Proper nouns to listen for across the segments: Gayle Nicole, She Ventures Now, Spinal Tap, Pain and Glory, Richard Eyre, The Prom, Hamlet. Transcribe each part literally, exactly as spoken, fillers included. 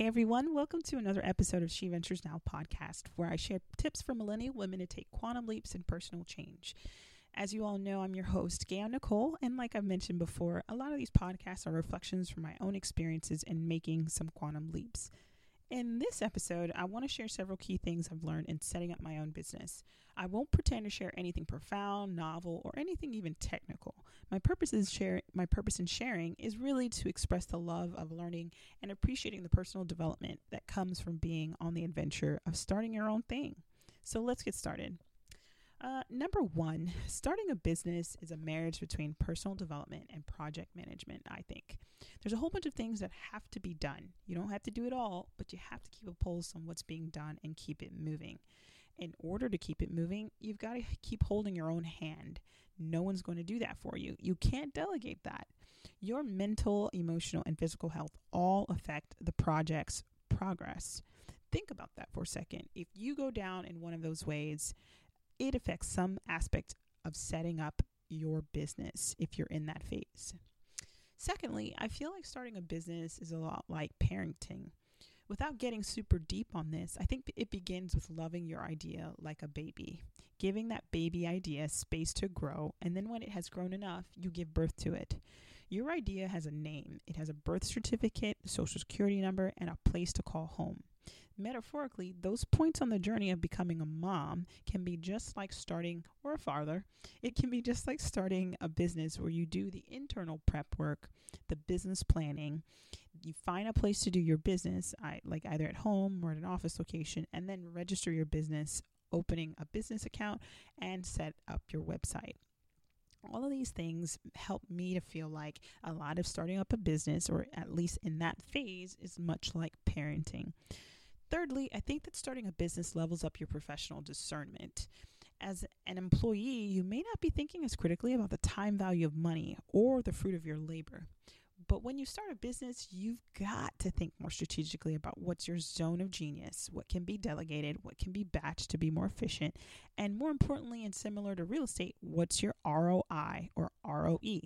Everyone, welcome to another episode of She Ventures Now podcast, where I share tips for millennial women to take quantum leaps in personal change. As you all know, I'm your host, Gayle Nicole, and like I've mentioned before, a lot of these podcasts are reflections from my own experiences in making some quantum leaps. In this episode, I want to share several key things I've learned in setting up my own business. I won't pretend to share anything profound, novel, or anything even technical. My purpose is share- my purpose in sharing is really to express the love of learning and appreciating the personal development that comes from being on the adventure of starting your own thing. So let's get started. Uh, number one, starting a business is a marriage between personal development and project management, I think. There's a whole bunch of things that have to be done. You don't have to do it all, but you have to keep a pulse on what's being done and keep it moving. In order to keep it moving, you've got to keep holding your own hand. No one's going to do that for you. You can't delegate that. Your mental, emotional, and physical health all affect the project's progress. Think about that for a second. If you go down in one of those ways, it affects some aspect of setting up your business if you're in that phase. Secondly, I feel like starting a business is a lot like parenting. Without getting super deep on this, I think it begins with loving your idea like a baby, giving that baby idea space to grow, and then when it has grown enough, you give birth to it. Your idea has a name. It has a birth certificate, social security number, and a place to call home. Metaphorically, those points on the journey of becoming a mom can be just like starting, or a father, it can be just like starting a business where you do the internal prep work, the business planning, you find a place to do your business, I, like either at home or at an office location, and then register your business, opening a business account, and set up your website. All of these things help me to feel like a lot of starting up a business, or at least in that phase, is much like parenting. Thirdly, I think that starting a business levels up your professional discernment. As an employee, you may not be thinking as critically about the time value of money or the fruit of your labor. But when you start a business, you've got to think more strategically about what's your zone of genius, what can be delegated, what can be batched to be more efficient, and more importantly, and similar to real estate, what's your R O I or R O E?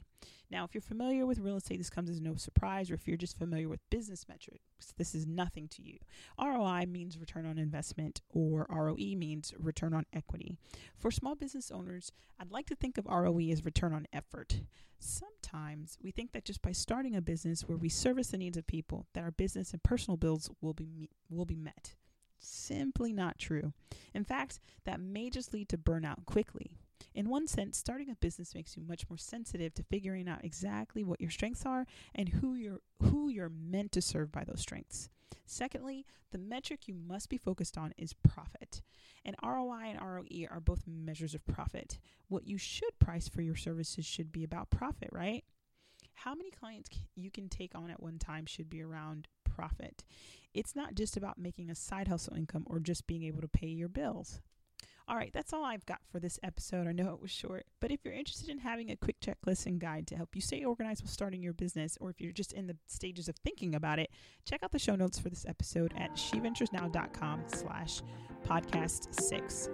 Now, if you're familiar with real estate, this comes as no surprise, or if you're just familiar with business metrics, this is nothing to you. R O I means return on investment, or R O E means return on equity. For small business owners, I'd like to think of R O E as return on effort. Sometimes we think that just by starting a business where we service the needs of people, that our business and personal bills will be me- will be met. Simply not true. In fact, that may just lead to burnout quickly. In one sense, starting a business makes you much more sensitive to figuring out exactly what your strengths are and who you're who you're meant to serve by those strengths. Secondly, the metric you must be focused on is profit. And R O I and R O E are both measures of profit. What you should price for your services should be about profit, right? How many clients you can take on at one time should be around profit. It's not just about making a side hustle income or just being able to pay your bills. All right, that's all I've got for this episode. I know it was short, but if you're interested in having a quick checklist and guide to help you stay organized with starting your business, or if you're just in the stages of thinking about it, check out the show notes for this episode at she ventures now dot com slash podcast six.